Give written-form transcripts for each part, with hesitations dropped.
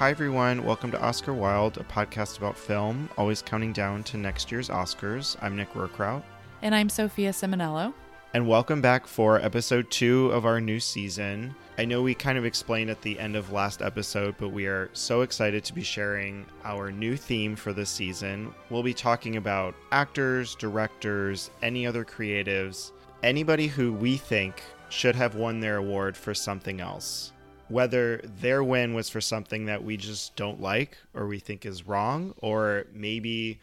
Hi everyone, welcome to Oscar Wilde, a podcast about film, always counting down to next year's Oscars. I'm Nick Rurkraut. And I'm Sophia Simonello. And welcome back for episode 2 of our new season. I know we kind of explained at the end of last episode, but we are so excited to be sharing our new theme for this season. We'll be talking about actors, directors, any other creatives, anybody who we think should have won their award for something else. Whether their win was for something that we just don't like or we think is wrong, or maybe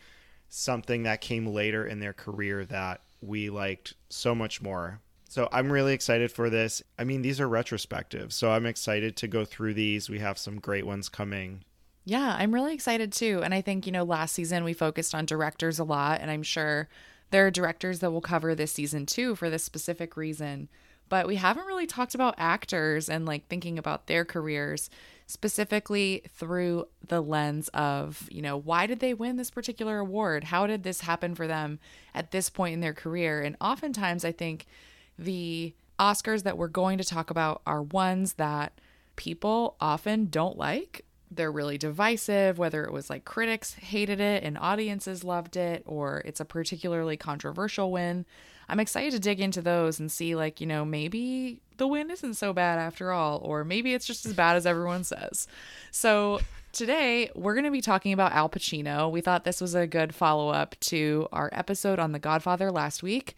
something that came later in their career that we liked so much more. So I'm really excited for this. I mean, these are retrospectives, so I'm excited to go through these. We have some great ones coming. Yeah, I'm really excited too. And I think, you know, last season we focused on directors a lot, and I'm sure there are directors that we'll cover this season too for this specific reason. But we haven't really talked about actors and like thinking about their careers specifically through the lens of, you know, why did they win this particular award? How did this happen for them at this point in their career? And oftentimes I think the Oscars that we're going to talk about are ones that people often don't like. They're really divisive, whether it was like critics hated it and audiences loved it, or it's a particularly controversial win. I'm excited to dig into those and see like, you know, maybe the win isn't so bad after all, or maybe it's just as bad as everyone says. So today we're going to be talking about Al Pacino. We thought this was a good follow-up to our episode on The Godfather last week,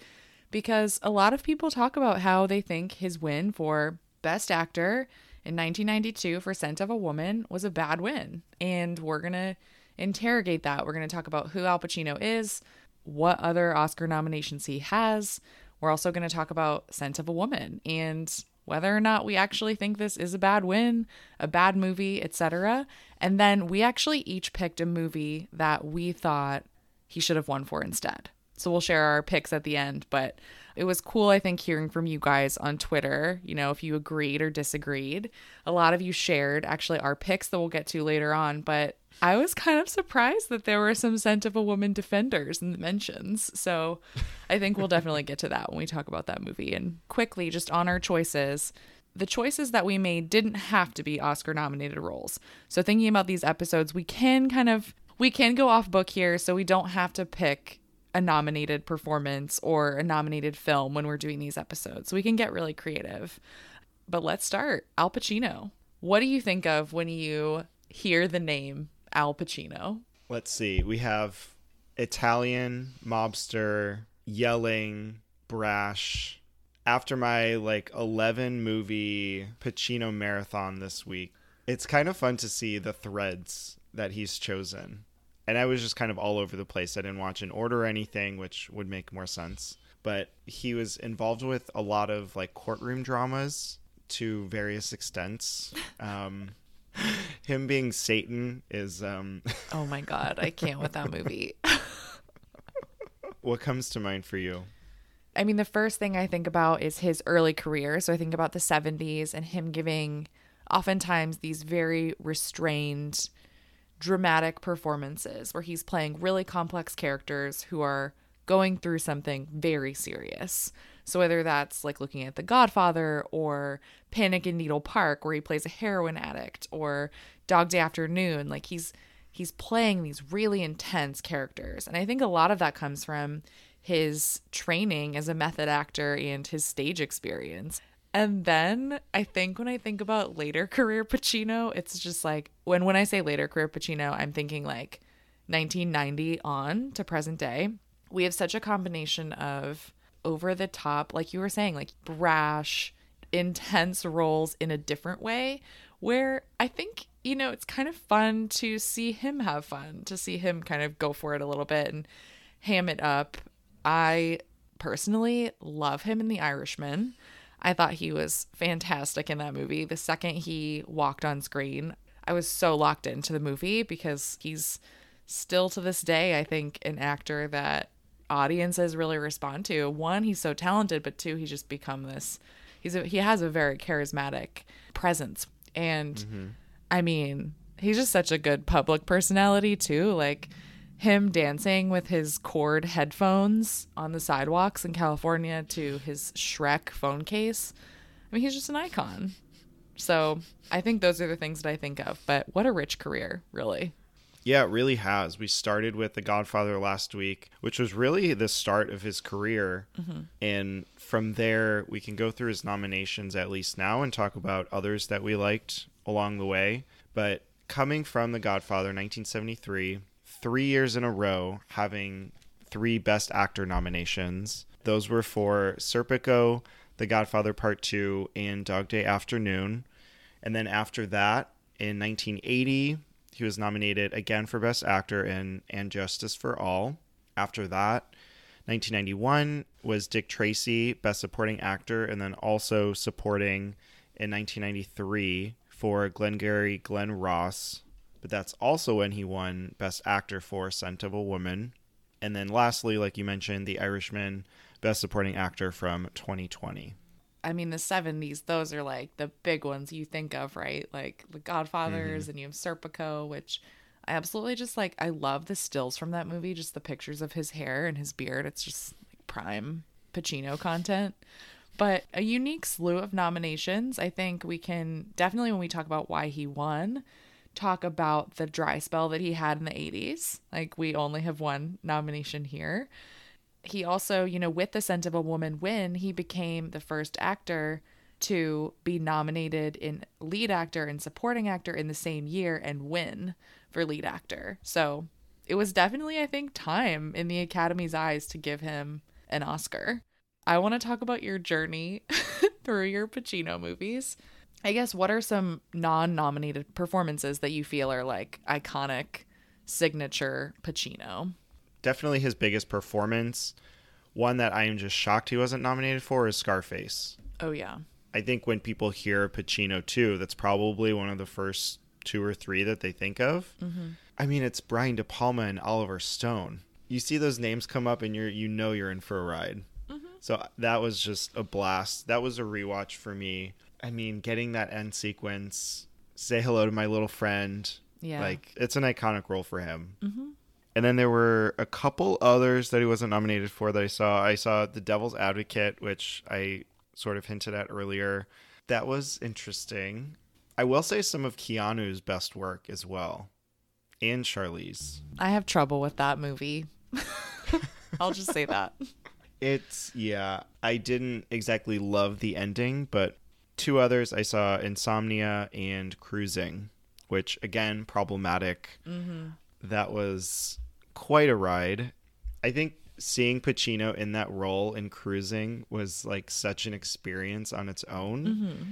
because a lot of people talk about how they think his win for Best Actor in 1992 for Scent of a Woman was a bad win. And we're going to interrogate that. We're going to talk about who Al Pacino is, what other Oscar nominations he has. We're also going to talk about Scent of a Woman and whether or not we actually think this is a bad win, a bad movie, etc. And then we actually each picked a movie that we thought he should have won for instead. So we'll share our picks at the end, but it was cool, I think, hearing from you guys on Twitter, you know, if you agreed or disagreed. A lot of you shared actually our picks that we'll get to later on, but I was kind of surprised that there were some Scent of a Woman defenders in the mentions. So I think we'll definitely get to that when we talk about that movie. And quickly, just on our choices, the choices that we made didn't have to be Oscar-nominated roles. So thinking about these episodes, we can go off book here, so we don't have to pick a nominated performance or a nominated film when we're doing these episodes. We can get really creative. But let's start. Al Pacino. What do you think of when you hear the name Al Pacino? Let's see. We have Italian, mobster, yelling, brash. After my like 11 movie Pacino marathon this week, it's kind of fun to see the threads that he's chosen. And I was just kind of all over the place. I didn't watch in order or anything, which would make more sense. But he was involved with a lot of like courtroom dramas to various extents. Him being Satan is... Oh my God, I can't with that movie. What comes to mind for you? I mean, the first thing I think about is his early career. So I think about the 70s and him giving oftentimes these very restrained, dramatic performances where he's playing really complex characters who are going through something very serious. So whether that's like looking at The Godfather or Panic in Needle Park where he plays a heroin addict, or Dog Day Afternoon, like he's playing these really intense characters. And I think a lot of that comes from his training as a method actor and his stage experience. And then I think when I think about later career Pacino, it's just like when I say later career Pacino, I'm thinking like 1990 on to present day. We have such a combination of over the top, like you were saying, like brash, intense roles in a different way where I think, you know, it's kind of fun to see him have fun, to see him kind of go for it a little bit and ham it up. I personally love him in The Irishman. I thought he was fantastic in that movie. The second he walked on screen, I was so locked into the movie because he's still to this day, I think, an actor that audiences really respond to. One, he's so talented, but two, he's just become this. He has a very charismatic presence. And I mean, he's just such a good public personality too. Like him dancing with his cord headphones on the sidewalks in California to his Shrek phone case. I mean, he's just an icon. So I think those are the things that I think of. But what a rich career, really. Yeah, it really has. We started with The Godfather last week, which was really the start of his career. Mm-hmm. And from there, we can go through his nominations at least now and talk about others that we liked along the way. But coming from The Godfather, 1973, 3 years in a row, having three Best Actor nominations. Those were for Serpico, The Godfather Part II, and Dog Day Afternoon. And then after that, in 1980... he was nominated again for Best Actor in And Justice for All. After that, 1991 was Dick Tracy, Best Supporting Actor, and then also supporting in 1993 for Glengarry Glen Ross. But that's also when he won Best Actor for Scent of a Woman. And then lastly, like you mentioned, The Irishman, Best Supporting Actor from 2020. I mean, the 70s, those are like the big ones you think of, right? Like The Godfathers, mm-hmm. and you have Serpico, which I absolutely just like. I love the stills from that movie, just the pictures of his hair and his beard. It's just like prime Pacino content. But a unique slew of nominations. I think we can definitely, when we talk about why he won, talk about the dry spell that he had in the 80s. Like, we only have one nomination here. He also, you know, with the Scent of a Woman win, he became the first actor to be nominated in lead actor and supporting actor in the same year and win for lead actor. So it was definitely, I think, time in the Academy's eyes to give him an Oscar. I want to talk about your journey through your Pacino movies. I guess, what are some non-nominated performances that you feel are like iconic signature Pacino? Definitely his biggest performance, one that I am just shocked he wasn't nominated for, is Scarface. Oh, yeah. I think when people hear Pacino 2, that's probably one of the first two or three that they think of. Mm-hmm. I mean, it's Brian De Palma and Oliver Stone. You see those names come up and you're in for a ride. Mm-hmm. So that was just a blast. That was a rewatch for me. I mean, getting that end sequence, Say Hello to My Little Friend. Yeah. Like, it's an iconic role for him. Mm-hmm. And then there were a couple others that he wasn't nominated for that I saw. I saw The Devil's Advocate, which I sort of hinted at earlier. That was interesting. I will say some of Keanu's best work as well. And Charlize. I have trouble with that movie. I'll just say that. I didn't exactly love the ending, but two others I saw, Insomnia and Cruising, which, again, problematic. Mm-hmm. That was quite a ride. I think seeing Pacino in that role in Cruising was like such an experience on its own. Mm-hmm.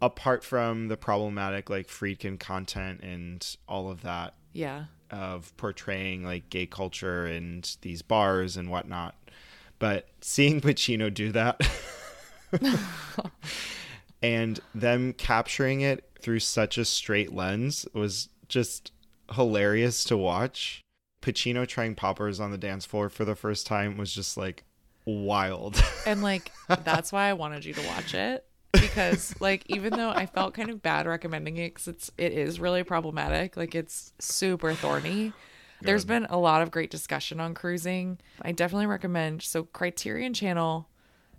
Apart from the problematic like Friedkin content and all of that. Yeah. Of portraying like gay culture and these bars and whatnot. But seeing Pacino do that and them capturing it through such a straight lens was just hilarious to watch. Pacino trying poppers on the dance floor for the first time was just like wild. And like, that's why I wanted you to watch it, because like, even though I felt kind of bad recommending it, because it is really problematic, like it's super thorny. There's been a lot of great discussion on Cruising. I definitely recommend. So Criterion Channel,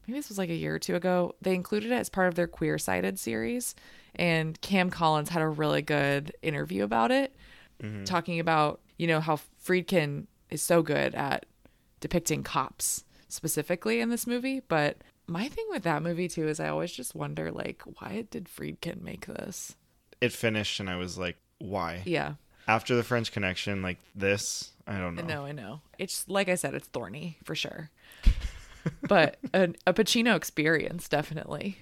maybe this was like a year or two ago, they included it as part of their Queer Sided series, and Cam Collins had a really good interview about it. Mm-hmm. Talking about, you know, how Friedkin is so good at depicting cops specifically in this movie. But my thing with that movie, too, is I always just wonder, like, why did Friedkin make this? It finished and I was like, why? Yeah. After The French Connection, like this, I don't know. No, I know. It's like I said, it's thorny for sure. But a Pacino experience, definitely.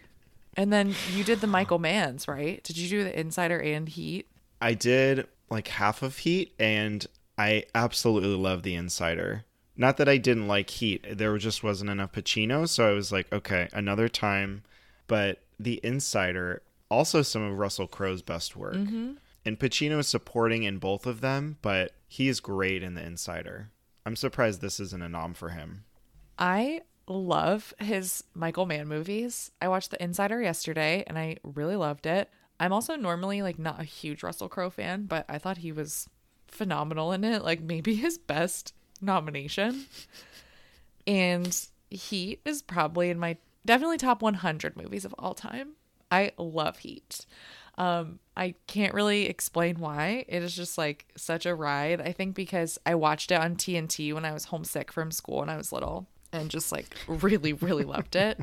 And then you did the Michael Manns, right? Did you do The Insider and Heat? I did like half of Heat, and I absolutely love The Insider. Not that I didn't like Heat, there just wasn't enough Pacino, so I was like, okay, another time. But The Insider, also some of Russell Crowe's best work. Mm-hmm. And Pacino is supporting in both of them, but he is great in The Insider. I'm surprised this isn't a nom for him. I love his Michael Mann movies. I watched The Insider yesterday, and I really loved it. I'm also normally like not a huge Russell Crowe fan, but I thought he was phenomenal in it. Like maybe his best nomination. And Heat is probably in my definitely top 100 movies of all time. I love Heat. I can't really explain why. It is just like such a ride. I think because I watched it on TNT when I was homesick from school when I was little and just like really, really loved it.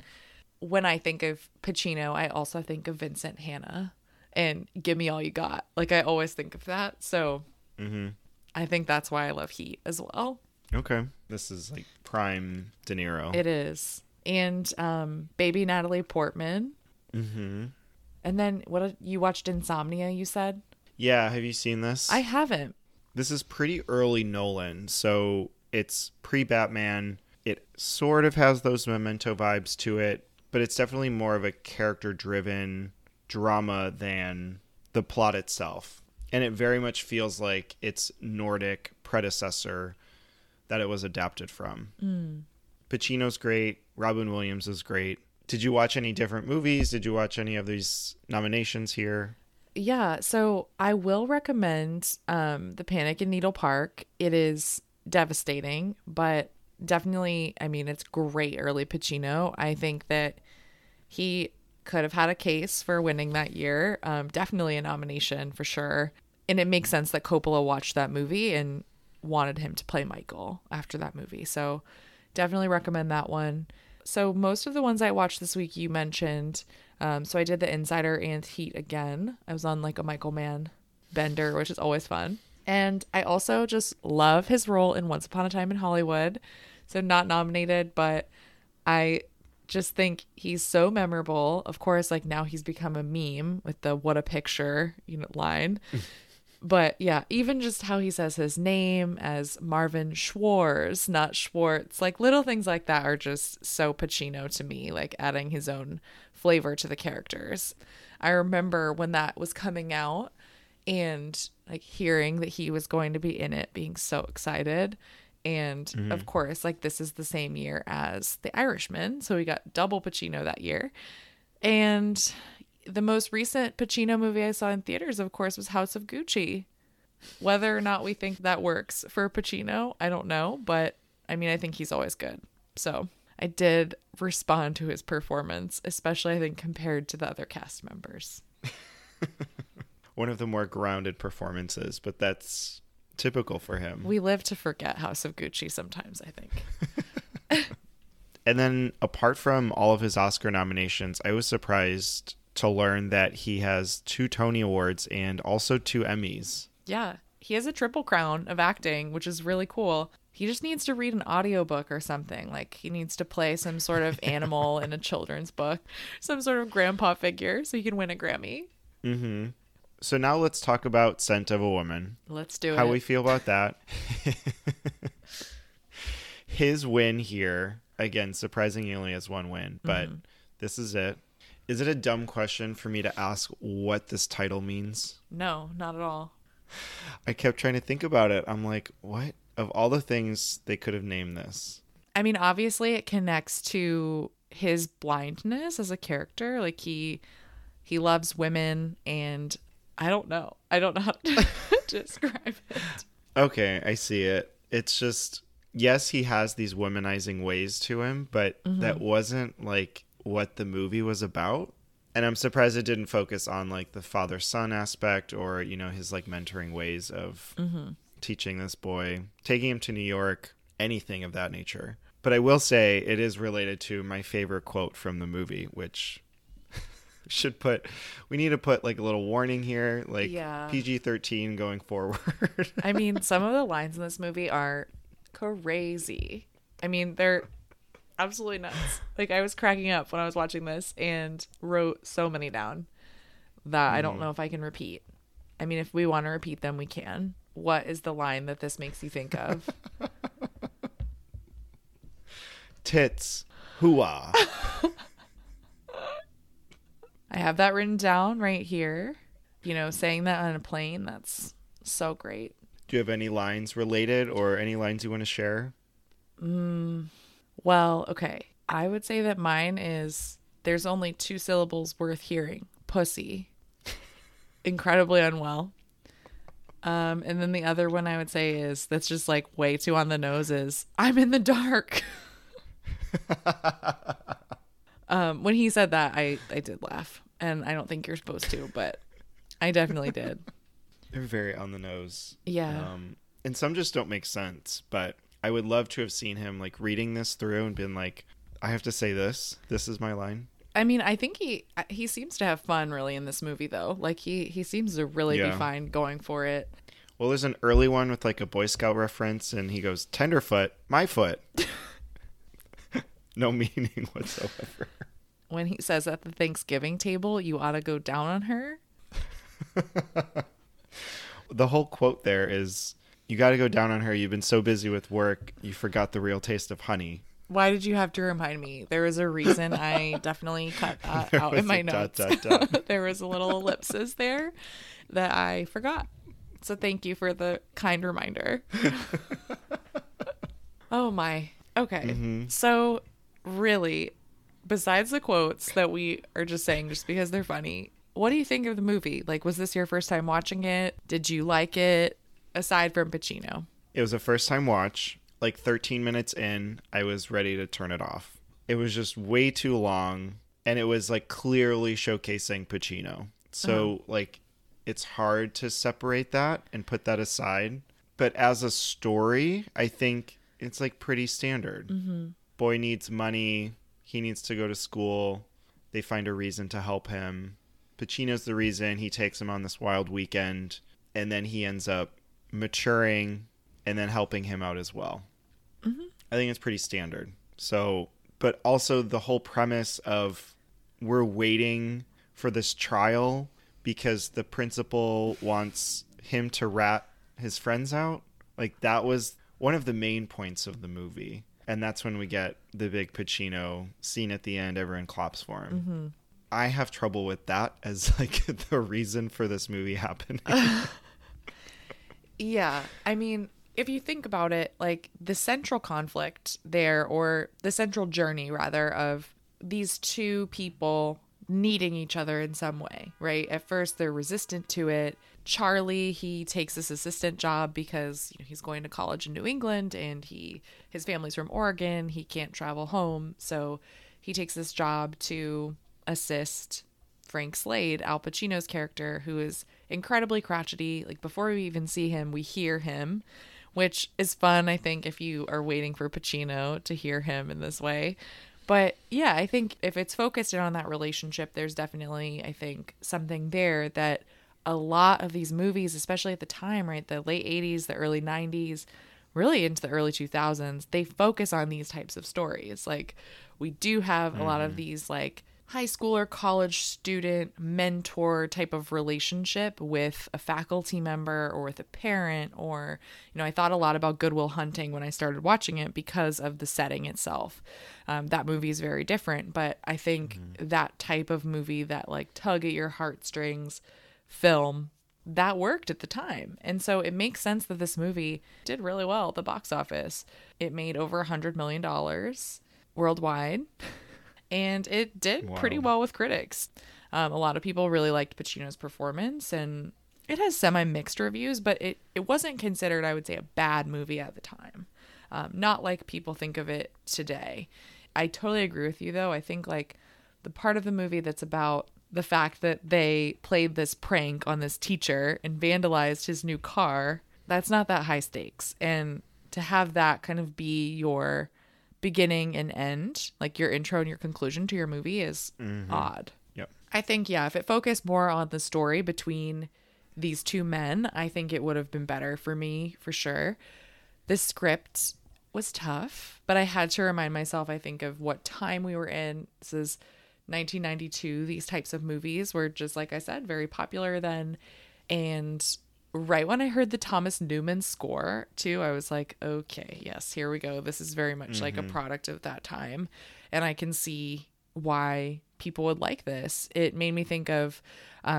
When I think of Pacino, I also think of Vincent Hanna and Give Me All You Got. Like I always think of that. So mm-hmm. I think that's why I love Heat as well. Okay. This is like prime De Niro. It is. And baby Natalie Portman. Mm-hmm. And then what, you watched Insomnia, you said? Yeah. Have you seen this? I haven't. This is pretty early Nolan. So it's pre-Batman. It sort of has those Memento vibes to it, but it's definitely more of a character-driven drama than the plot itself. And it very much feels like its Nordic predecessor that it was adapted from. Mm. Pacino's great. Robin Williams is great. Did you watch any different movies? Did you watch any of these nominations here? Yeah, so I will recommend The Panic in Needle Park. It is devastating, but definitely, I mean, it's great early Pacino. I think that he could have had a case for winning that year. Definitely a nomination for sure. And it makes sense that Coppola watched that movie and wanted him to play Michael after that movie. So definitely recommend that one. So most of the ones I watched this week you mentioned. So I did The Insider and Heat again. I was on like a Michael Mann bender, which is always fun. And I also just love his role in Once Upon a Time in Hollywood. So not nominated, but I just think he's so memorable. Of course, like now he's become a meme with the "what a picture," you know, line. But yeah, even just how he says his name as Marvin Schwarz, not Schwartz, like little things like that are just so Pacino to me, like adding his own flavor to the characters. I remember when that was coming out and like hearing that he was going to be in it, being so excited. And mm-hmm. of course, like this is the same year as The Irishman. So we got double Pacino that year. And the most recent Pacino movie I saw in theaters, of course, was House of Gucci. Whether or not we think that works for Pacino, I don't know. But, I mean, I think he's always good. So I did respond to his performance, especially, I think, compared to the other cast members. One of the more grounded performances, but that's typical for him. We live to forget House of Gucci sometimes, I think. And then, apart from all of his Oscar nominations, I was surprised to learn that he has 2 Tony Awards and also 2 Emmys. Yeah, he has a triple crown of acting, which is really cool. He just needs to read an audiobook or something. Like, he needs to play some sort of animal in a children's book, some sort of grandpa figure, so he can win a Grammy. Mm-hmm. So now let's talk about Scent of a Woman. Let's do it. How we feel about that. His win here, again, surprising he only has one win, but mm-hmm. This is it. Is it a dumb question for me to ask what this title means? No, not at all. I kept trying to think about it. I'm like, what? Of all the things they could have named this. I mean, obviously it connects to his blindness as a character. Like he loves women and I don't know. I don't know how to describe it. Okay, I see it. It's just, yes, he has these womanizing ways to him, but mm-hmm. that wasn't like what the movie was about. And I'm surprised it didn't focus on like the father-son aspect or, you know, his like mentoring ways of mm-hmm. teaching this boy, taking him to New York, anything of that nature. But I will say it is related to my favorite quote from the movie, which we need to put like a little warning here, like yeah. PG-13 going forward. I mean, some of the lines in this movie are crazy. I mean, they're absolutely nuts. Like I was cracking up when I was watching this and wrote so many down that I don't know if I can repeat. I mean, if we want to repeat them, we can. What is the line that this makes you think of? Tits. Hooah. I have that written down right here. You know, saying that on a plane, that's so great. Do you have any lines related or any lines you want to share? Well, okay. I would say that mine is, there's only 2 syllables worth hearing. Pussy. Incredibly unwell. And then the other one I would say is, that's just like way too on the nose, is I'm in the dark. When he said that, I did laugh. and I don't think you're supposed to, but I definitely did. They're very on the nose. Yeah. And some just don't make sense, but I would love to have seen him like reading this through and been like, I have to say this. This is my line. I mean, I think he seems to have fun really in this movie though. Like he seems to really be fine going for it. Well, there's an early one with like a Boy Scout reference and he goes, tenderfoot, my foot. No meaning whatsoever. When he says at the Thanksgiving table, you ought to go down on her. The whole quote there is, you got to go down on her. You've been so busy with work, you forgot the real taste of honey. Why did you have to remind me? There was a reason I definitely cut that out in my notes. Dot, dot, dot. There was a little ellipsis there that I forgot. So thank you for the kind reminder. Oh, my. Okay. Mm-hmm. So really, besides the quotes that we are just saying just because they're funny, what do you think of the movie? Like, was this your first time watching it? Did you like it? Aside from Pacino. It was a first time watch. Like 13 minutes in, I was ready to turn it off. It was just way too long. And it was like clearly showcasing Pacino. So like it's hard to separate that and put that aside. But as a story, I think it's like pretty standard. Mm-hmm. Boy needs money. He needs to go to school. They find a reason to help him. Pacino's the reason. He takes him on this wild weekend. And then he ends up maturing and then helping him out as well. Mm-hmm. I think it's pretty standard. So, but also the whole premise of we're waiting for this trial because the principal wants him to rat his friends out. Like that was one of the main points of the movie. And that's when we get the big Pacino scene at the end. Everyone claps for him. Mm-hmm. I have trouble with that as like the reason for this movie happening. Yeah, I mean, if you think about it, like the central conflict there, or the central journey rather, of these two people needing each other in some way, right? At first, they're resistant to it. Charlie, he takes this assistant job because he's going to college in New England and his family's from Oregon. He can't travel home. So he takes this job to assist Frank Slade, Al Pacino's character, who is incredibly crotchety. Like before we even see him, we hear him, which is fun, I think, if you are waiting for Pacino to hear him in this way. But yeah, I think if it's focused in on that relationship, there's definitely, I think, something there that a lot of these movies, especially at the time, right, the late 80s, the early 90s, really into the early 2000s, they focus on these types of stories. Like we do have a lot of these like high school or college student mentor type of relationship with a faculty member or with a parent, or, I thought a lot about Good Will Hunting when I started watching it because of the setting itself. That movie is very different, but I think that type of movie, that like tug at your heartstrings film, that worked at the time. And so it makes sense that this movie did really well at the box office. It made over $100 million worldwide. And it did pretty well with critics. A lot of people really liked Pacino's performance, and it has semi-mixed reviews, but it wasn't considered, I would say, a bad movie at the time. Not like people think of it today. I totally agree with you, though. I think like the part of the movie that's about the fact that they played this prank on this teacher and vandalized his new car, that's not that high stakes. And to have that kind of be your beginning and end, like your intro and your conclusion to your movie, is odd. Yep. I think, if it focused more on the story between these two men, I think it would have been better for me, for sure. The script was tough, but I had to remind myself, I think, of what time we were in. This is 1992. These types of movies were just, like I said, very popular then. And right when I heard the Thomas Newman score, too, I was like, okay, yes, here we go. This is very much like a product of that time. And I can see why people would like this. It made me think of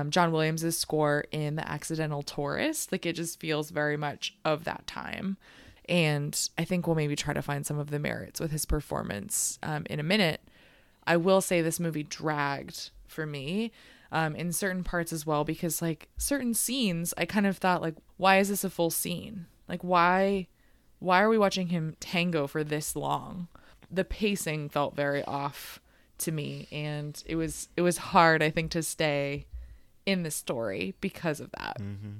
John Williams' score in The Accidental Tourist. Like, it just feels very much of that time. And I think we'll maybe try to find some of the merits with his performance in a minute. I will say this movie dragged for me. In certain parts as well, because like certain scenes, I kind of thought like, why is this a full scene? Like why are we watching him tango for this long? The pacing felt very off to me, and it was hard, I think, to stay in the story because of that. Mm-hmm.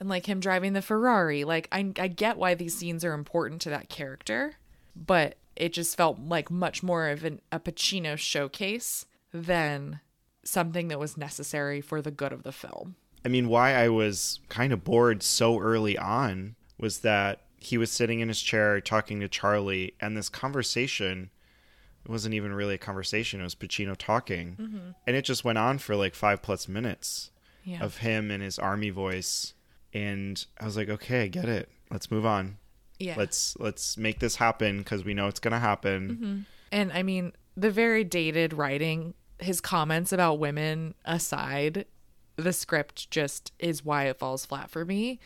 And like him driving the Ferrari, like I get why these scenes are important to that character, but it just felt like much more of a Pacino showcase than something that was necessary for the good of the film. I mean, why I was kind of bored so early on was that he was sitting in his chair talking to Charlie, and this conversation, it wasn't even really a conversation. It was Pacino talking. Mm-hmm. And it just went on for like 5+ minutes of him and his army voice. And I was like, okay, I get it. Let's move on. Yeah. Let's make this happen because we know it's going to happen. Mm-hmm. And I mean, the very dated writing, his comments about women aside, the script just is why it falls flat for me.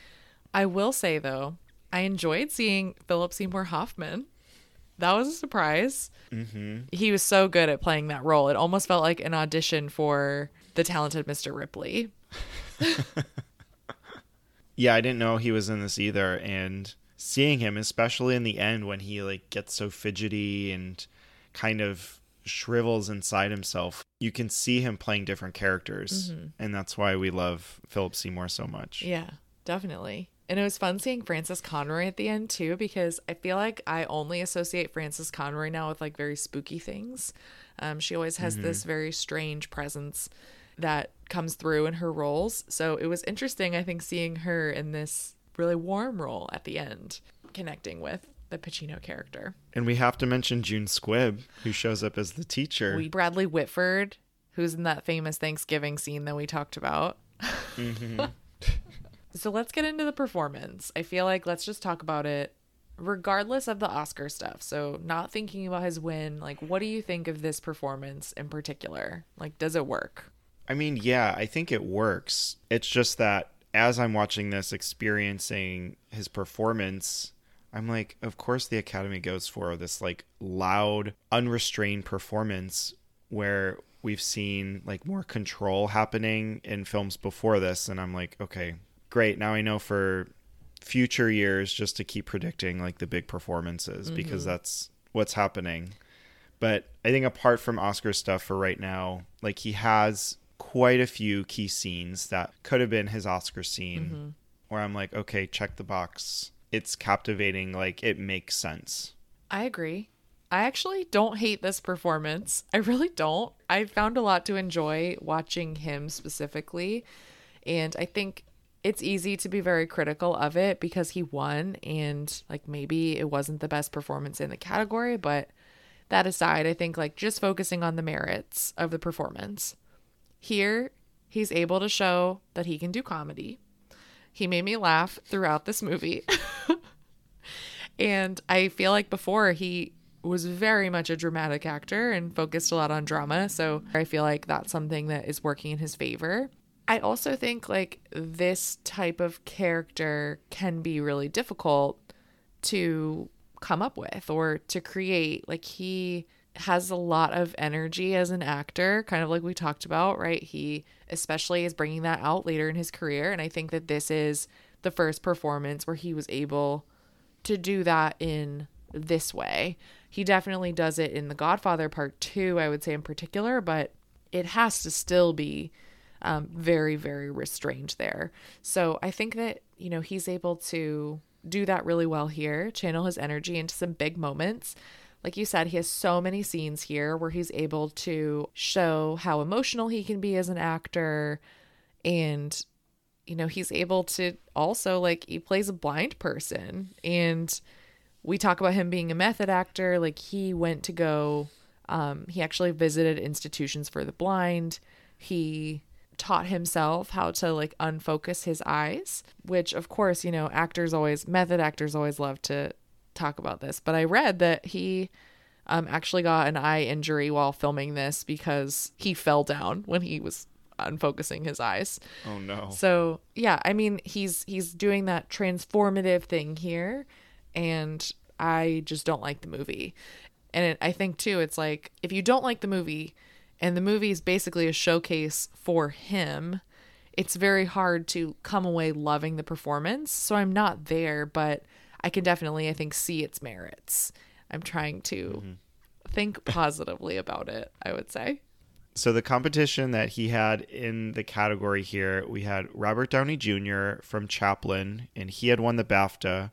I will say, though, I enjoyed seeing Philip Seymour Hoffman. That was a surprise. Mm-hmm. He was so good at playing that role. It almost felt like an audition for The Talented Mr. Ripley. Yeah, I didn't know he was in this either. And seeing him, especially in the end when he like gets so fidgety and kind of shrivels inside himself, you can see him playing different characters. Mm-hmm. And that's why we love Philip Seymour so much. Yeah, definitely. And it was fun seeing Frances Conroy at the end too, because I feel like I only associate Frances Conroy now with like very spooky things. She always has mm-hmm. this very strange presence that comes through in her roles, so it was interesting, I think, seeing her in this really warm role at the end, connecting with the Pacino character. And we have to mention June Squibb, who shows up as the teacher. Bradley Whitford, who's in that famous Thanksgiving scene that we talked about. Mm-hmm. So let's get into the performance. I feel like let's just talk about it regardless of the Oscar stuff. So not thinking about his win, like what do you think of this performance in particular? Like, does it work? I mean, yeah, I think it works. It's just that as I'm watching this, experiencing his performance, I'm like, of course the Academy goes for this like loud, unrestrained performance where we've seen like more control happening in films before this. And I'm like, okay, great. Now I know for future years just to keep predicting like the big performances mm-hmm. because that's what's happening. But I think apart from Oscar stuff for right now, like he has quite a few key scenes that could have been his Oscar scene mm-hmm. where I'm like, okay, check the box. It's captivating, like it makes sense. I agree. I actually don't hate this performance. I really don't. I found a lot to enjoy watching him specifically. And I think it's easy to be very critical of it because he won and like maybe it wasn't the best performance in the category, but that aside, I think like just focusing on the merits of the performance. Here, he's able to show that he can do comedy. He made me laugh throughout this movie. And I feel like before he was very much a dramatic actor and focused a lot on drama. So I feel like that's something that is working in his favor. I also think like this type of character can be really difficult to come up with or to create. Like he has a lot of energy as an actor, kind of like we talked about, right? He especially is bringing that out later in his career. And I think that this is the first performance where he was able to do that in this way. He definitely does it in The Godfather Part II, I would say in particular, but it has to still be very, very restrained there. So I think that, you know, he's able to do that really well here, channel his energy into some big moments. Like you said, he has so many scenes here where he's able to show how emotional he can be as an actor. And, you know, he's able to also, like, he plays a blind person. And we talk about him being a method actor. Like, he went to go, he actually visited institutions for the blind. He taught himself how to, like, unfocus his eyes, which, of course, you know, method actors always love to talk about this, but I read that he actually got an eye injury while filming this because he fell down when he was unfocusing his eyes. Oh no. So yeah, I mean, he's doing that transformative thing here, and I just don't like the movie. And I think too, it's like, if you don't like the movie and the movie is basically a showcase for him, it's very hard to come away loving the performance. So I'm not there, but I can definitely, I think, see its merits. I'm trying to mm-hmm. think positively about it, I would say. So the competition that he had in the category here, we had Robert Downey Jr. from Chaplin, and he had won the BAFTA,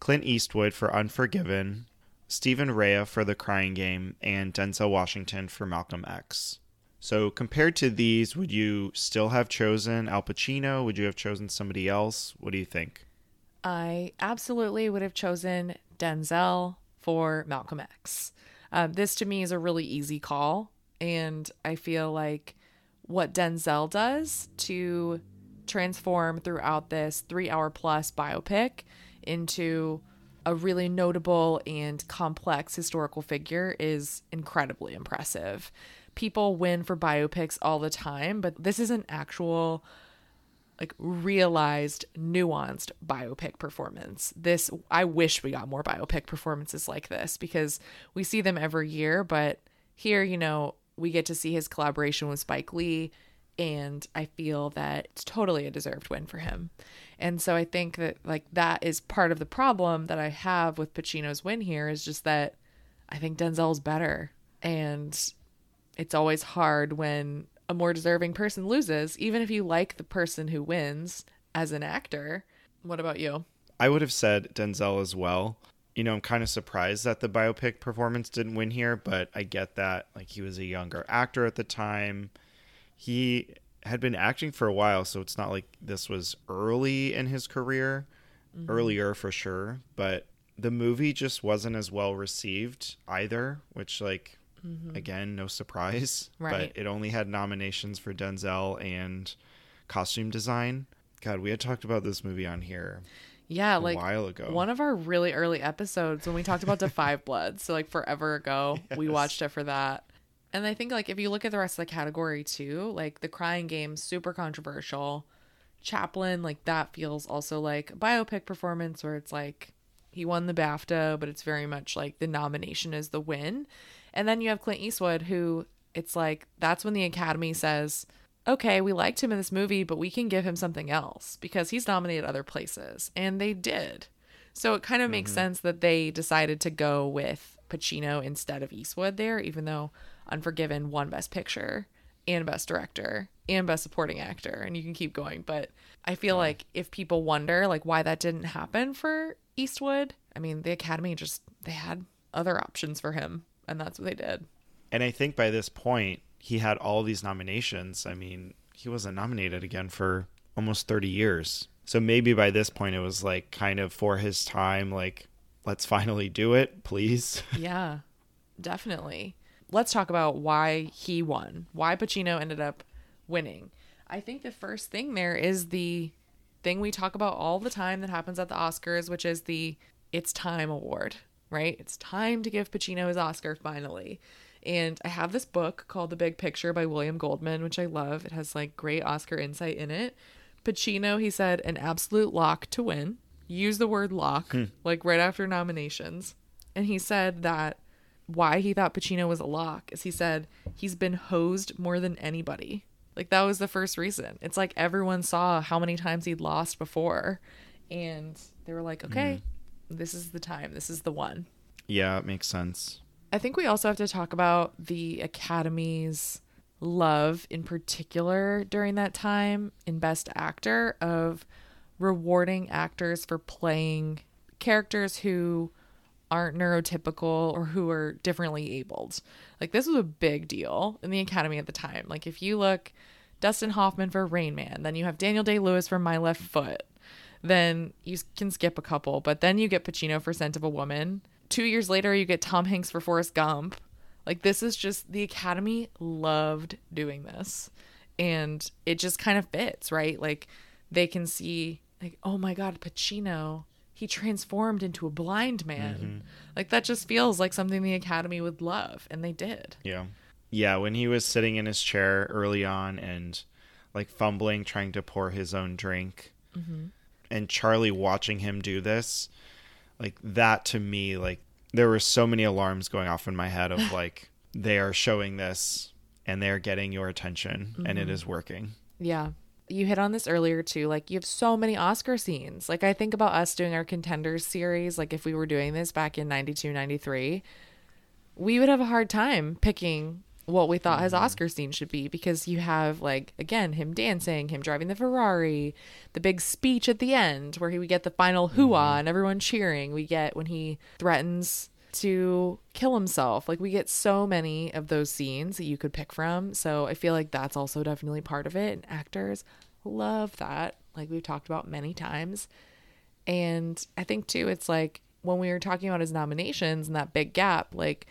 Clint Eastwood for Unforgiven, Stephen Rea for The Crying Game, and Denzel Washington for Malcolm X. So compared to these, would you still have chosen Al Pacino? Would you have chosen somebody else? What do you think? I absolutely would have chosen Denzel for Malcolm X. This to me is a really easy call. And I feel like what Denzel does to transform throughout this 3 hour plus biopic into a really notable and complex historical figure is incredibly impressive. People win for biopics all the time, but this is an actual, like, realized, nuanced biopic performance. This, I wish we got more biopic performances like this, because we see them every year, but here, you know, we get to see his collaboration with Spike Lee, and I feel that it's totally a deserved win for him. And so I think that, like, that is part of the problem that I have with Pacino's win here, is just that I think Denzel's better. And it's always hard when a more deserving person loses, even if you like the person who wins as an actor. What about you? I would have said Denzel as well. You know, I'm kind of surprised that the biopic performance didn't win here, but I get that. Like, he was a younger actor at the time. He had been acting for a while, so it's not like this was early in his career. Mm-hmm. Earlier for sure, but the movie just wasn't as well received either, which, like, mm-hmm. again, no surprise. Right. But it only had nominations for Denzel and costume design. God, we had talked about this movie on here. Yeah, like a while ago. One of our really early episodes when we talked about Da 5 Bloods, so like forever ago, yes. We watched it for that. And I think, like, if you look at the rest of the category too, like The Crying Game, super controversial. Chaplin, like, that feels also like a biopic performance where it's like he won the BAFTA, but it's very much like the nomination is the win. And then you have Clint Eastwood, who it's like that's when the Academy says, okay, we liked him in this movie, but we can give him something else because he's nominated other places. And they did. So it kind of makes mm-hmm. sense that they decided to go with Pacino instead of Eastwood there, even though Unforgiven won Best Picture and Best Director and Best Supporting Actor. And you can keep going. But I feel yeah. like if people wonder, like, why that didn't happen for Eastwood, I mean, the Academy just, they had other options for him. And that's what they did. And I think by this point, he had all these nominations. I mean, he wasn't nominated again for almost 30 years. So maybe by this point it was like kind of for his time, like, let's finally do it, please. Yeah, definitely. Let's talk about why he won, why Pacino ended up winning. I think the first thing there is the thing we talk about all the time that happens at the Oscars, which is the It's Time Award, right? It's time to give Pacino his Oscar finally. And I have this book called The Big Picture by William Goldman, which I love. It has, like, great Oscar insight in it. Pacino, he said, an absolute lock to win. Use the word lock, like, right after nominations. And he said that why he thought Pacino was a lock is he said he's been hosed more than anybody. Like, that was the first reason. It's like everyone saw how many times he'd lost before. And they were like, okay, this is the time. This is the one. Yeah, it makes sense. I think we also have to talk about the Academy's love in particular during that time in Best Actor of rewarding actors for playing characters who aren't neurotypical or who are differently abled. Like, this was a big deal in the Academy at the time. Like, if you look, Dustin Hoffman for Rain Man, then you have Daniel Day-Lewis for My Left Foot, then you can skip a couple, but then you get Pacino for Scent of a Woman. 2 years later, you get Tom Hanks for Forrest Gump. Like, this is just, the Academy loved doing this. And it just kind of fits, right? Like, they can see, like, oh my God, Pacino, he transformed into a blind man. Mm-hmm. Like, that just feels like something the Academy would love. And they did. Yeah. Yeah, when he was sitting in his chair early on and, like, fumbling, trying to pour his own drink. Mm-hmm. And Charlie watching him do this. Like, that to me, like, there were so many alarms going off in my head of, like, they are showing this and they're getting your attention mm-hmm. and it is working. Yeah. You hit on this earlier too. Like, you have so many Oscar scenes. Like, I think about us doing our contenders series. Like, if we were doing this back in 92, 93, we would have a hard time picking what we thought his Oscar scene should be, because you have, like, again, him dancing, him driving the Ferrari, the big speech at the end where we get the final hoo-ah and everyone cheering. We get when he threatens to kill himself. Like, we get so many of those scenes that you could pick from. So I feel like that's also definitely part of it. And actors love that, like we've talked about many times. And I think too, it's like when we were talking about his nominations and that big gap, like,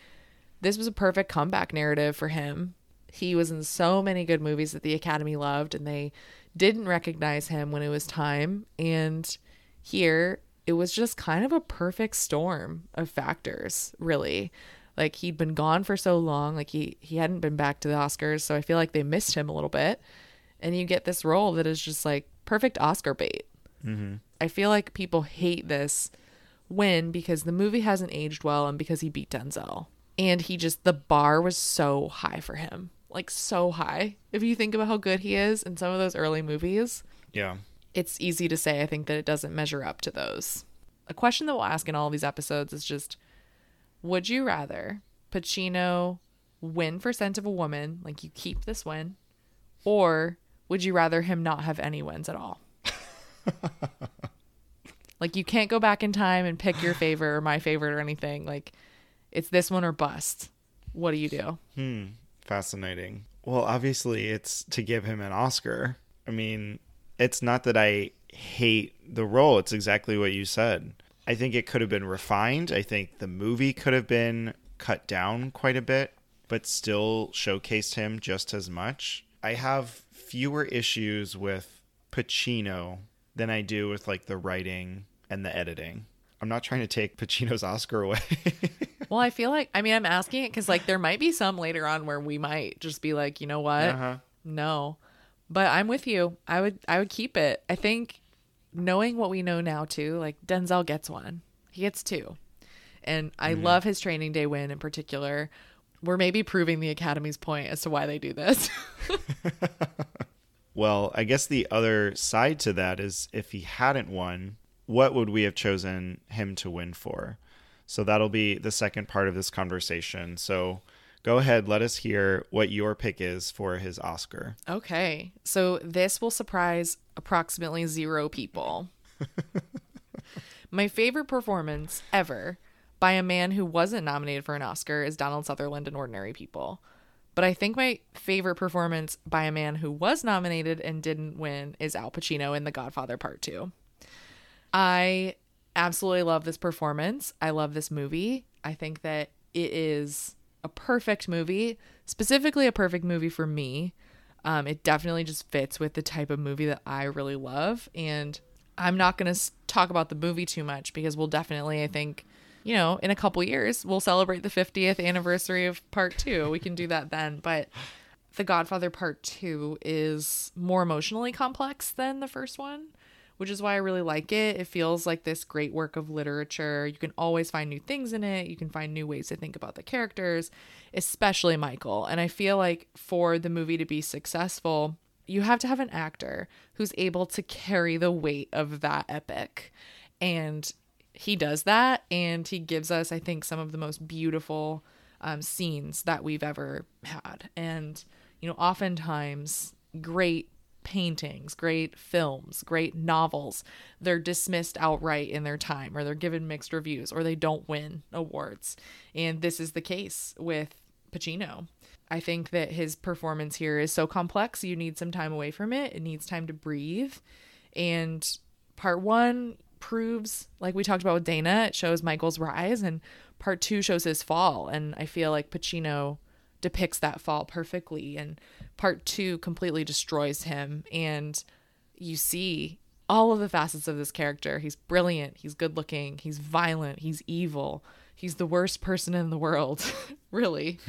this was a perfect comeback narrative for him. He was in so many good movies that the Academy loved, and they didn't recognize him when it was time. And here, it was just kind of a perfect storm of factors, really. Like, he'd been gone for so long. Like, he hadn't been back to the Oscars, so I feel like they missed him a little bit. And you get this role that is just, like, perfect Oscar bait. Mm-hmm. I feel like people hate this win because the movie hasn't aged well and because he beat Denzel. And he just, the bar was so high for him, like so high. If you think about how good he is in some of those early movies, yeah, it's easy to say, I think, that it doesn't measure up to those. A question that we'll ask in all of these episodes is just, would you rather Pacino win for Scent of a Woman, like you keep this win, or would you rather him not have any wins at all? Like, you can't go back in time and pick your favorite or my favorite or anything. Like, it's this one or bust. What do you do? Fascinating. Well, obviously it's to give him an Oscar. I mean, it's not that I hate the role. It's exactly what you said. I think it could have been refined. I think the movie could have been cut down quite a bit, but still showcased him just as much. I have fewer issues with Pacino than I do with, like, the writing and the editing. I'm not trying to take Pacino's Oscar away. Well, I feel like, I mean, I'm asking it because, like, there might be some later on where we might just be like, you know what? No. But I'm with you. I would keep it. I think, knowing what we know now too, like, Denzel gets one. He gets two. And I love his training day win in particular. We're maybe proving the Academy's point as to why they do this. Well, I guess the other side to that is, if he hadn't won, what would we have chosen him to win for? So that'll be the second part of this conversation. So go ahead, let us hear what your pick is for his Oscar. Okay. So this will surprise approximately 0 people. My favorite performance ever by a man who wasn't nominated for an Oscar is Donald Sutherland in Ordinary People. But I think my favorite performance by a man who was nominated and didn't win is Al Pacino in The Godfather Part II. I absolutely love this performance. I love this movie. I think that it is a perfect movie, specifically a perfect movie for me. It definitely just fits with the type of movie that I really love. And I'm not going to talk about the movie too much because we'll definitely, I think, you know, in a couple years, we'll celebrate the 50th anniversary of Part 2. We can do that then. But The Godfather Part 2 is more emotionally complex than the first one, which is why I really like it. It feels like this great work of literature. You can always find new things in it. You can find new ways to think about the characters, especially Michael. And I feel like for the movie to be successful, you have to have an actor who's able to carry the weight of that epic. And he does that. And he gives us, I think, some of the most beautiful scenes that we've ever had. And, you know, oftentimes great paintings, great films, great novels, they're dismissed outright in their time, or they're given mixed reviews, or they don't win awards. And this is the case with Pacino. I think that his performance here is so complex. You need some time away from it. It needs time to breathe. And Part One proves, like we talked about with Dana, it shows Michael's rise, and Part Two shows his fall. And I feel like Pacino depicts that fall perfectly, and Part Two completely destroys him, and you see all of the facets of this character. He's brilliant, he's good looking, he's violent, he's evil, he's the worst person in the world, really.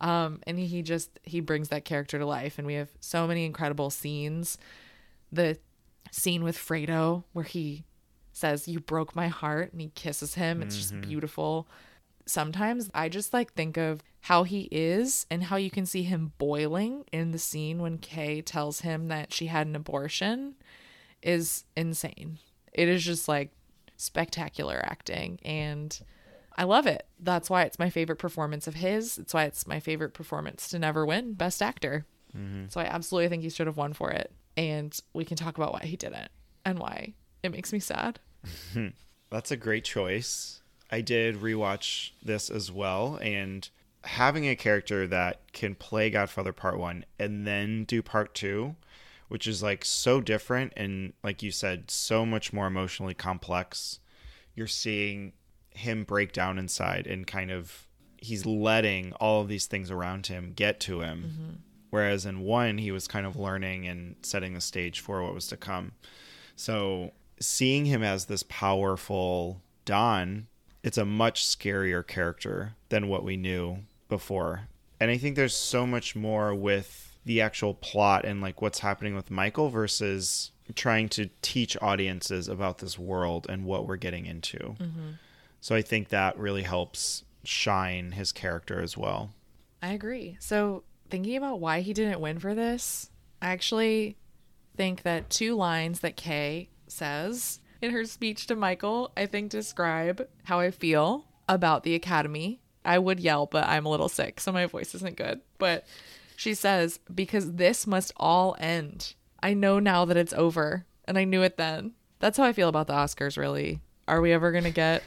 And he brings that character to life, and we have so many incredible scenes. The scene with Fredo where he says, "You broke my heart," and he kisses him, it's just beautiful. Sometimes I just, like, think of how he is and how you can see him boiling in the scene when Kay tells him that she had an abortion is insane. It is just, like, spectacular acting. And I love it. That's why it's my favorite performance of his. It's why it's my favorite performance to never win Best Actor. Mm-hmm. So I absolutely think he should have won for it. And we can talk about why he didn't and why it makes me sad. That's a great choice. I did rewatch this as well. And having a character that can play Godfather Part 1 and then do Part 2, which is like so different and, like you said, so much more emotionally complex. You're seeing him break down inside and kind of he's letting all of these things around him get to him. Mm-hmm. Whereas in one, he was kind of learning and setting the stage for what was to come. So seeing him as this powerful Don, it's a much scarier character than what we knew before. And I think there's so much more with the actual plot and like what's happening with Michael versus trying to teach audiences about this world and what we're getting into. Mm-hmm. So I think that really helps shine his character as well. I agree. So thinking about why he didn't win for this, I actually think that two lines that Kay says in her speech to Michael, I think describe how I feel about the Academy. I would yell, but I'm a little sick, so my voice isn't good. But she says, because this must all end. I know now that it's over, and I knew it then. That's how I feel about the Oscars, really. Are we ever going to get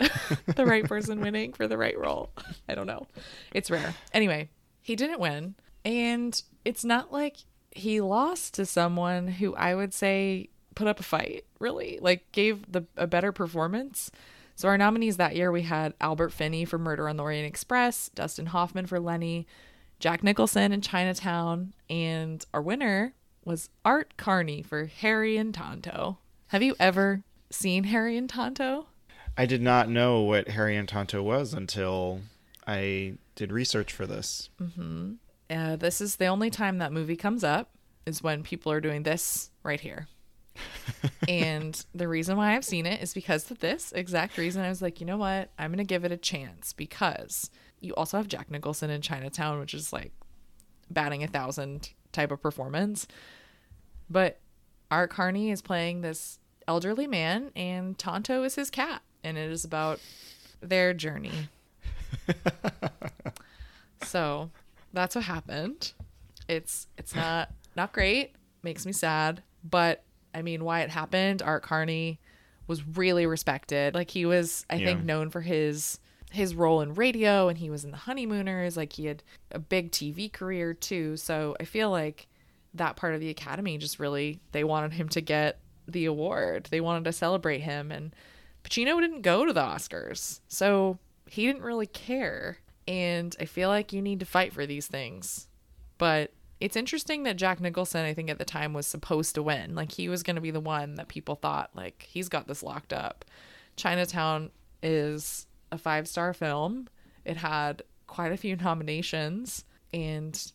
the right person winning for the right role? I don't know. It's rare. Anyway, he didn't win, and it's not like he lost to someone who I would say put up a fight, really, like gave a better performance. So our nominees that year, we had Albert Finney for Murder on the Orient Express, Dustin Hoffman for Lenny, Jack Nicholson in Chinatown, and our winner was Art Carney for Harry and Tonto. Have you ever seen Harry and Tonto? I did not know what Harry and Tonto was until I did research for this. Mm-hmm. This is the only time that movie comes up is when people are doing this right here. And the reason why I've seen it is because of this exact reason. I was like, you know what? I'm going to give it a chance because you also have Jack Nicholson in Chinatown, which is like batting 1,000 type of performance. But Art Carney is playing this elderly man and Tonto is his cat. And it is about their journey. So that's what happened. It's not great. Makes me sad. But I mean, why it happened, Art Carney was really respected. Like he was, I think, known for his role in radio, and he was in The Honeymooners. Like he had a big TV career too. So I feel like that part of the Academy just really, they wanted him to get the award. They wanted to celebrate him. And Pacino didn't go to the Oscars. So he didn't really care. And I feel like you need to fight for these things. But it's interesting that Jack Nicholson, I think at the time, was supposed to win. Like he was going to be the one that people thought like he's got this locked up. Chinatown is a 5-star film. It had quite a few nominations and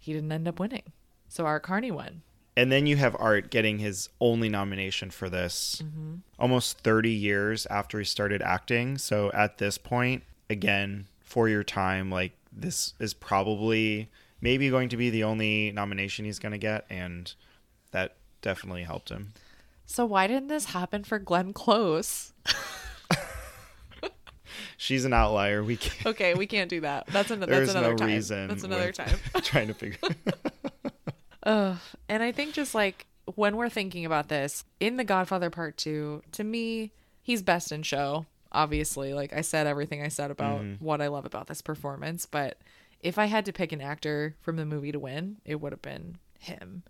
he didn't end up winning. So Art Carney won. And then you have Art getting his only nomination for this almost 30 years after he started acting. So at this point, again, for your time, like this is probably maybe going to be the only nomination he's going to get, and that definitely helped him. So why didn't this happen for Glenn Close? She's an outlier. We can't. Okay, we can't do that. That's another time. That's another time. Trying to figure. And I think just like when we're thinking about this in The Godfather Part II, to me, he's best in show. Obviously, like I said, everything I said about what I love about this performance, but if I had to pick an actor from the movie to win, it would have been him.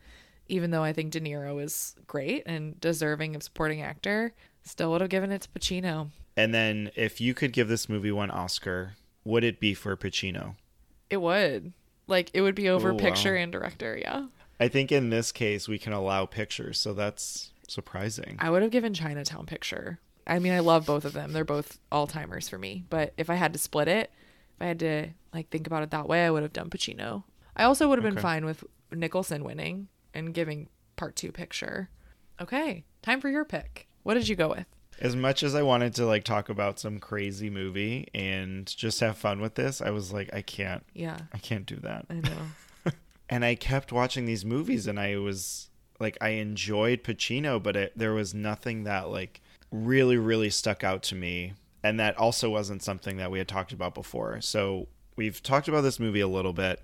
Even though I think De Niro is great and deserving of supporting actor, still would have given it to Pacino. And then if you could give this movie one Oscar, would it be for Pacino? It would. Like, it would be over picture and director, yeah. I think in this case, we can allow pictures, so that's surprising. I would have given Chinatown picture. I mean, I love both of them. They're both all-timers for me. But if I had to split it, if I had to like think about it that way, I would have done Pacino. I also would have been fine with Nicholson winning and giving Part 2 picture. Okay, time for your pick. What did you go with? As much as I wanted to like talk about some crazy movie and just have fun with this, I was like, I can't. Yeah. I can't do that. I know. And I kept watching these movies and I was like, I enjoyed Pacino, but there was nothing that like really, really stuck out to me And that also wasn't something that we had talked about before. So we've talked about this movie a little bit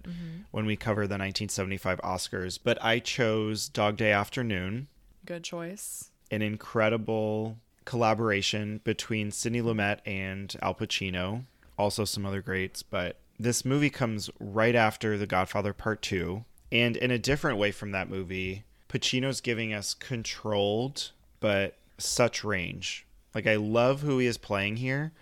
when we covered the 1975 Oscars, but I chose Dog Day Afternoon. Good choice. An incredible collaboration between Sidney Lumet and Al Pacino. Also some other greats, but this movie comes right after The Godfather Part II. And in a different way from that movie, Pacino's giving us controlled, but such range. Like, I love who he is playing here,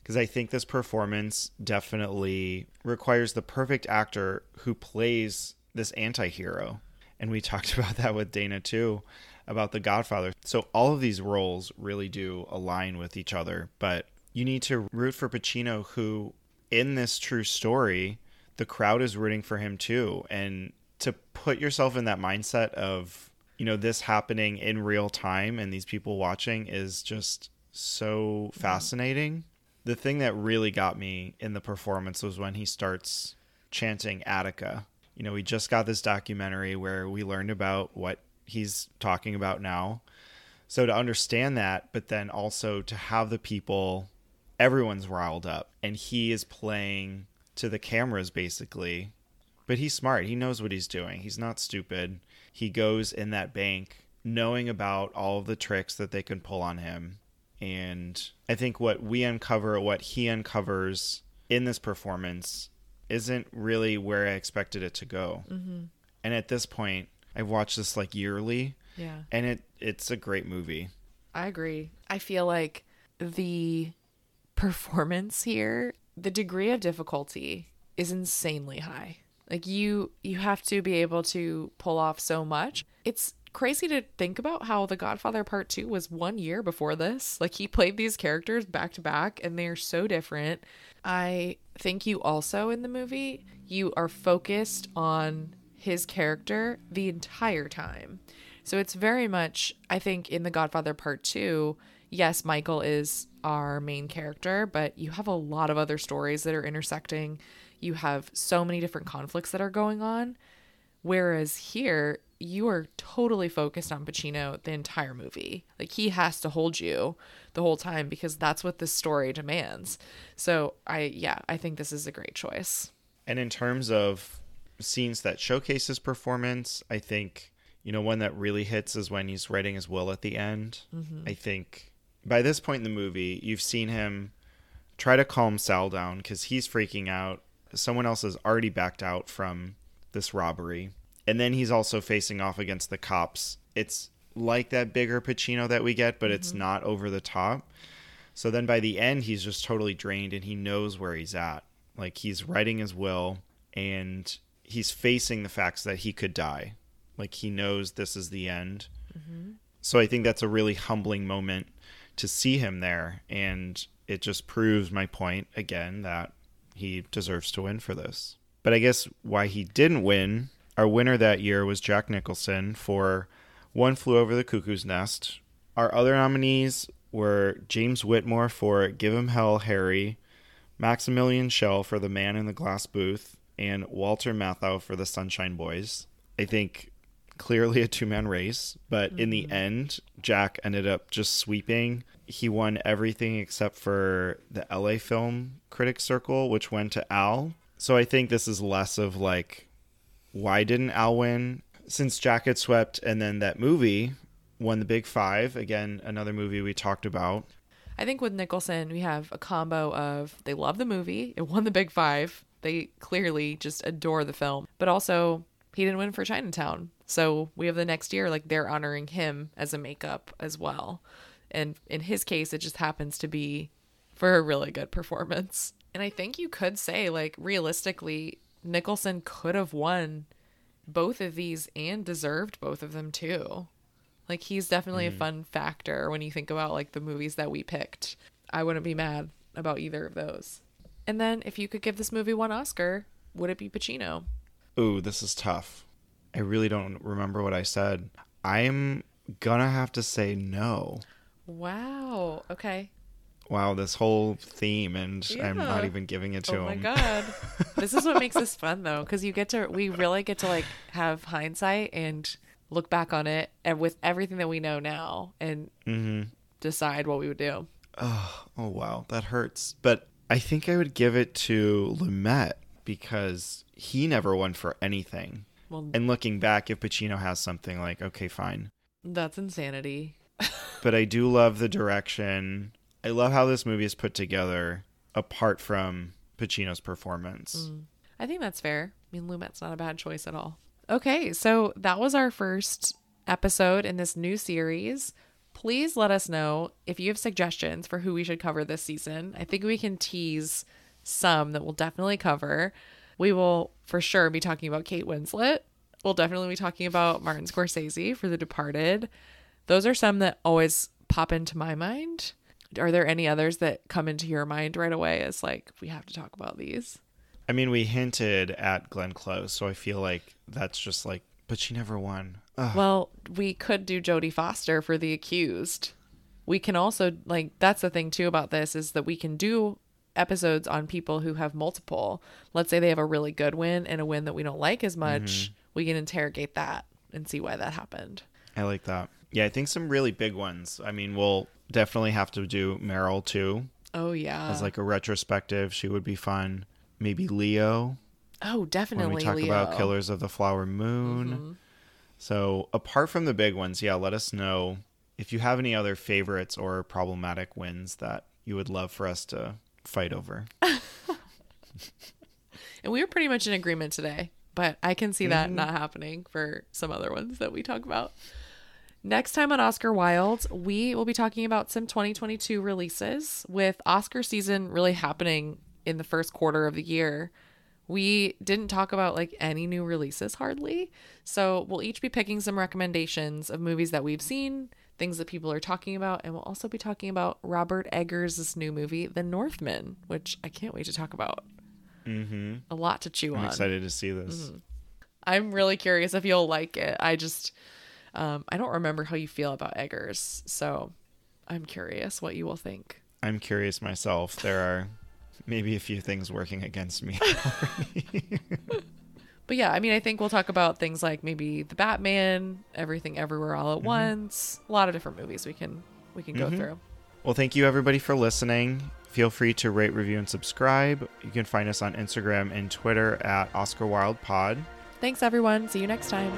because I think this performance definitely requires the perfect actor who plays this anti-hero. And we talked about that with Dana, too, about The Godfather. So all of these roles really do align with each other. But you need to root for Pacino, who, in this true story, the crowd is rooting for him, too. And to put yourself in that mindset of, you know, this happening in real time and these people watching is just so fascinating. The thing that really got me in the performance was when he starts chanting Attica. You know, we just got this documentary where we learned about what he's talking about now. So to understand that, but then also to have the people, everyone's riled up, and he is playing to the cameras basically. But he's smart. He knows what he's doing. He's not stupid. He goes in that bank knowing about all of the tricks that they can pull on him. And I think what we uncover, what he uncovers in this performance isn't really where I expected it to go. Mm-hmm. And at this point, I've watched this like yearly. Yeah. And it's a great movie. I agree. I feel like the performance here, the degree of difficulty is insanely high. Like you have to be able to pull off so much. It's crazy to think about how The Godfather Part II was 1 year before this. Like, he played these characters back to back and they're so different. I think you also in the movie, you are focused on his character the entire time. So it's very much, I think, in The Godfather Part II, yes, Michael is our main character, but you have a lot of other stories that are intersecting. You have so many different conflicts that are going on. Whereas here, you are totally focused on Pacino the entire movie. Like, he has to hold you the whole time because that's what this story demands. So I think this is a great choice. And in terms of scenes that showcase his performance, I think, you know, one that really hits is when he's writing his will at the end. Mm-hmm. I think by this point in the movie, you've seen him try to calm Sal down because he's freaking out. Someone else has already backed out from this robbery. And then he's also facing off against the cops. It's like that bigger Pacino that we get, but it's not over the top. So then by the end, he's just totally drained and he knows where he's at. Like, he's writing his will and he's facing the facts that he could die. Like, he knows this is the end. Mm-hmm. So I think that's a really humbling moment to see him there. And it just proves my point again that he deserves to win for this. But I guess why he didn't win, our winner that year was Jack Nicholson for One Flew Over the Cuckoo's Nest. Our other nominees were James Whitmore for Give 'Em Hell, Harry, Maximilian Schell for The Man in the Glass Booth, and Walter Matthau for The Sunshine Boys. I think clearly a two-man race, but in the end, Jack ended up just sweeping. He won everything except for the LA Film Critics Circle, which went to Al. So I think this is less of like, why didn't Al win? Since Jack had swept, and then that movie won the Big Five. Again, another movie we talked about. I think with Nicholson, we have a combo of they love the movie. It won the Big Five. They clearly just adore the film. But also, he didn't win for Chinatown. So we have the next year, like, they're honoring him as a makeup as well. And in his case, it just happens to be for a really good performance. And I think you could say, like, realistically, Nicholson could have won both of these and deserved both of them too. Like, he's definitely a fun factor when you think about like the movies that we picked. I wouldn't be mad about either of those. And then if you could give this movie one Oscar, would it be Pacino? Ooh, this is tough. I really don't remember what I said. I'm gonna have to say no. Wow. Okay. Wow, this whole theme, and I'm not even giving it to him. Oh my God. This is what makes this fun, though, because we really get to like have hindsight and look back on it and with everything that we know now and decide what we would do. Oh, wow. That hurts. But I think I would give it to Lumet because he never won for anything. Well, and looking back, if Pacino has something, like, okay, fine. That's insanity. But I do love the direction. I love how this movie is put together apart from Pacino's performance. Mm. I think that's fair. I mean, Lumet's not a bad choice at all. Okay, so that was our first episode in this new series. Please let us know if you have suggestions for who we should cover this season. I think we can tease some that we'll definitely cover. We will for sure be talking about Kate Winslet. We'll definitely be talking about Martin Scorsese for The Departed. Those are some that always pop into my mind. Are there any others that come into your mind right away as like, we have to talk about these? I mean, we hinted at Glenn Close, so I feel like that's just like, but she never won. Ugh. Well, we could do Jodie Foster for The Accused. We can also, like, that's the thing too about this is that we can do episodes on people who have multiple. Let's say they have a really good win and a win that we don't like as much. Mm-hmm. We can interrogate that and see why that happened. I like that. Yeah, I think some really big ones. I mean, we'll definitely have to do Meryl too. Oh, yeah. As like a retrospective, she would be fun. Maybe Leo. Oh, definitely when we talk Leo. About Killers of the Flower Moon. Mm-hmm. So apart from the big ones, yeah, let us know if you have any other favorites or problematic wins that you would love for us to fight over. And we were pretty much in agreement today, but I can see that not happening for some other ones that we talk about. Next time on Oscar Wilde, we will be talking about some 2022 releases with Oscar season really happening in the first quarter of the year. We didn't talk about like any new releases hardly. So we'll each be picking some recommendations of movies that we've seen, things that people are talking about. And we'll also be talking about Robert Eggers' new movie, The Northman, which I can't wait to talk about. Mm-hmm. A lot to chew on. I'm excited to see this. Mm-hmm. I'm really curious if you'll like it. I just, I don't remember how you feel about Eggers. So I'm curious what you will think. I'm curious myself. There are... maybe a few things working against me already. But yeah, I mean, I think we'll talk about things like maybe The Batman, Everything Everywhere All at Once, a lot of different movies we can go through. Well, thank you everybody for listening. Feel free to rate, review, and subscribe. You can find us on Instagram and Twitter at Oscar Wilde Pod. Thanks everyone. See you next time.